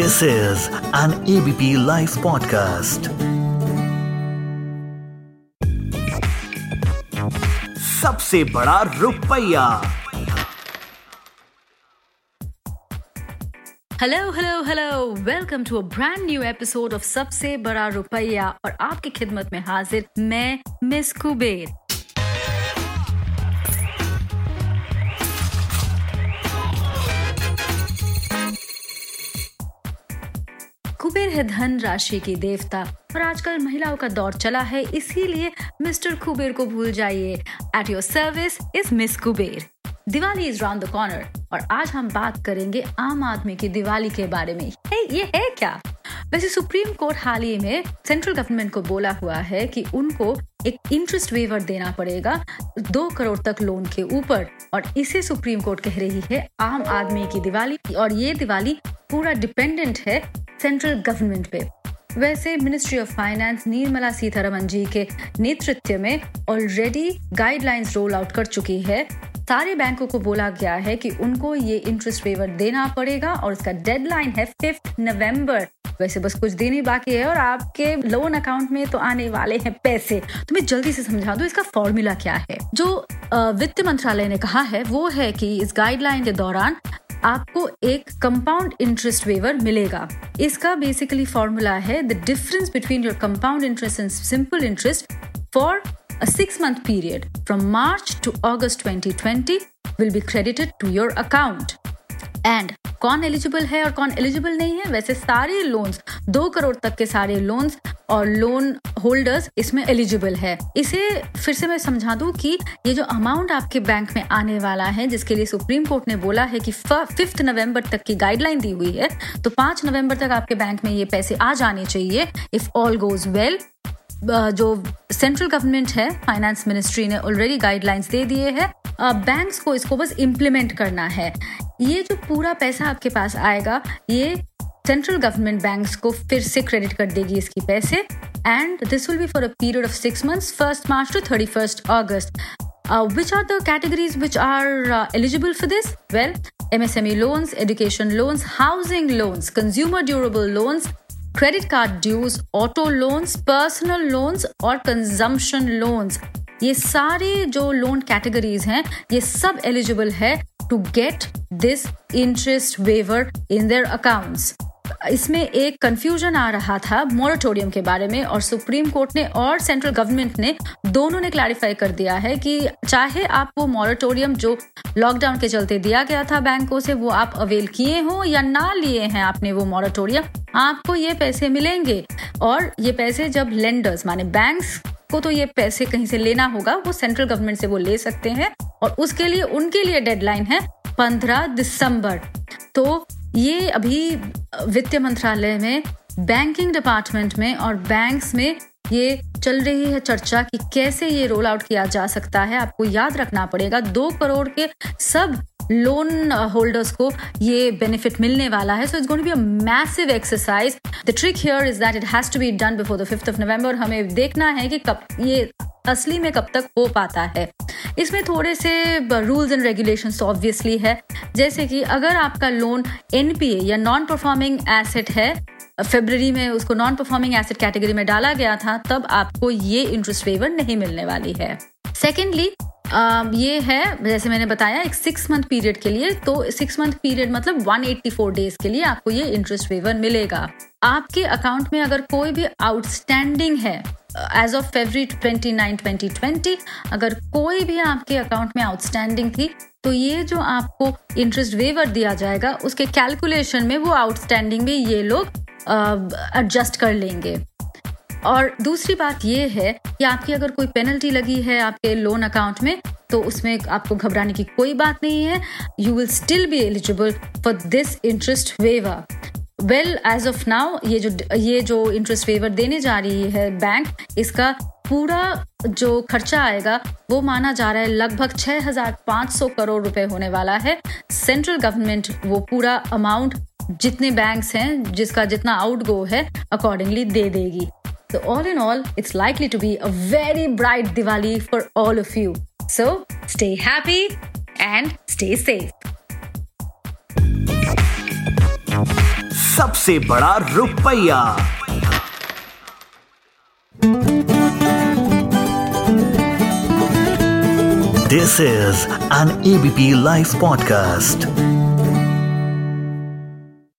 This is an ABP live podcast. सबसे बड़ा रुपया। Hello hello hello, welcome to a brand new episode of सबसे बड़ा रुपया और आपकी खिदमत में हाजिर मैं मिस कुबेर। कुबेर है धन राशि की देवता और आजकल महिलाओं का दौर चला है, इसीलिए मिस्टर कुबेर को भूल जाइए। At your service is miss Kuber. Diwali is round the corner और आज हम बात करेंगे आम आदमी की दिवाली के बारे में। ये है क्या? वैसे सुप्रीम कोर्ट हाल ही में सेंट्रल गवर्नमेंट को बोला हुआ है कि उनको एक इंटरेस्ट वेवर देना पड़ेगा 2 करोड़ तक लोन के ऊपर, और इसे सुप्रीम कोर्ट कह रही है आम आदमी की दिवाली, और ये दिवाली पूरा डिपेंडेंट है सेंट्रल गवर्नमेंट पे। वैसे ministry of finance Nirmala Sitharaman ji के नेतृत्व में ऑलरेडी गाइडलाइंस रोल आउट कर चुकी है। सारे बैंकों को बोला गया है कि उनको ये इंटरेस्ट वेवर देना पड़ेगा और इसका डेडलाइन है 5 नवंबर। वैसे बस कुछ दिन ही बाकी है और आपके लोन अकाउंट में तो आने वाले हैं पैसे। तो मैं जल्दी से समझा दूं इसका फॉर्मूला क्या है। जो वित्त मंत्रालय ने कहा है वो है कि इस गाइडलाइन के दौरान आपको एक कंपाउंड इंटरेस्ट वेवर मिलेगा। इसका बेसिकली फॉर्मूला है the difference between your compound interest and simple interest for a 6-month period from March to August 2020 will be credited to your account. And कौन eligible है और कौन eligible नहीं है? वैसे सारे loans 2 करोड़ तक के सारे loans और loan holders इसमें eligible है। इसे फिर से मैं समझा दूं कि ये जो amount आपके बैंक में आने वाला है, जिसके लिए सुप्रीम कोर्ट ने बोला है कि 5 नवंबर तक की guideline दी हुई है, तो 5 नवंबर तक आपके बैंक में ये पैसे आ जाने चाहिए if all goes well। जो सेंट्रल गवर्नमेंट है, फाइनेंस मिनिस्ट्री ने ऑलरेडी गाइडलाइंस दे दिए हैं, बैंक्स को इसको बस इम्प्लीमेंट करना है। ये जो पूरा पैसा आपके पास आएगा ये सेंट्रल गवर्नमेंट बैंक्स को फिर से क्रेडिट कर देगी इसकी पैसे, and this will be for a period of 6 months, 1 March to 31 August. Which are the categories which are eligible for this? Well, MSME loans, education loans, housing loans, consumer durable loans, credit card dues, auto loans, personal loans और consumption loans. ये सारे जो loan categories हैं ये सब eligible है to get this interest waiver in their accounts. इसमें एक कंफ्यूजन आ रहा था मोरेटोरियम के बारे में, और सुप्रीम कोर्ट ने और सेंट्रल गवर्नमेंट ने दोनों ने क्लैरिफाई कर दिया है कि चाहे आप वो मोरेटोरियम जो लॉकडाउन के चलते दिया गया था बैंकों से, वो आप अवेल किए हो या ना लिए हैं आपने वो मोरेटोरियम, आपको ये पैसे मिलेंगे। और ये पैसे जब लेंडर्स माने बैंक्स को तो ये पैसे कहीं से लेना होगा, वो सेंट्रल गवर्नमेंट से वो ले सकते हैं, और उसके लिए उनके लिए डेडलाइन है 15 दिसंबर। तो ये अभी वित्त मंत्रालय में, बैंकिंग डिपार्टमेंट में और बैंक्स में ये चल रही है चर्चा कि कैसे ये रोल आउट किया जा सकता है। आपको याद रखना पड़ेगा 2 करोड़ के सब लोन होल्डर्स को ये बेनिफिट मिलने वाला है। So it's going to be a massive exercise. The trick here is that it has to be done before the 5th of November. हमें देखना है कि कब ये असली में कब तक हो पाता है। इसमें थोड़े से रूल्स एंड रेगुलेशंस ऑब्वियसली है, जैसे कि अगर आपका लोन एनपीए या नॉन परफॉर्मिंग एसेट है, फरवरी में उसको नॉन परफॉर्मिंग एसेट कैटेगरी में डाला गया था, तब आपको ये इंटरेस्ट वेवर नहीं मिलने वाली है। सेकेंडली ये है, जैसे मैंने बताया, एक 6 मंथ पीरियड के लिए, तो 6 मंथ पीरियड मतलब 184 डेज के लिए आपको ये इंटरेस्ट वेवर मिलेगा। आपके अकाउंट में अगर कोई भी आउटस्टैंडिंग है एज ऑफ फरवरी 29, 2020, अगर कोई भी आपके अकाउंट में आउटस्टैंडिंग थी, तो ये जो आपको इंटरेस्ट वेवर दिया जाएगा उसके कैलकुलेशन में वो आउटस्टैंडिंग भी ये लोग एडजस्ट कर लेंगे। और दूसरी बात ये है कि आपकी अगर कोई पेनल्टी लगी है आपके लोन अकाउंट में, तो उसमें आपको घबराने की कोई बात नहीं है। You will still be eligible for this interest waiver. Well, as of now ये जो इंटरेस्ट वेवर देने जा रही है बैंक, इसका पूरा जो खर्चा आएगा वो माना जा रहा है लगभग 6,500 करोड़ रुपए होने वाला है। सेंट्रल गवर्नमेंट वो पूरा अमाउंट जितने बैंक्स हैं जिसका जितना आउटगो है अकॉर्डिंगली दे देगी। So all in all, it's likely to be a very bright Diwali for all of you. So stay happy and stay safe. सबसे बड़ा रुपया। This is an ABP live podcast.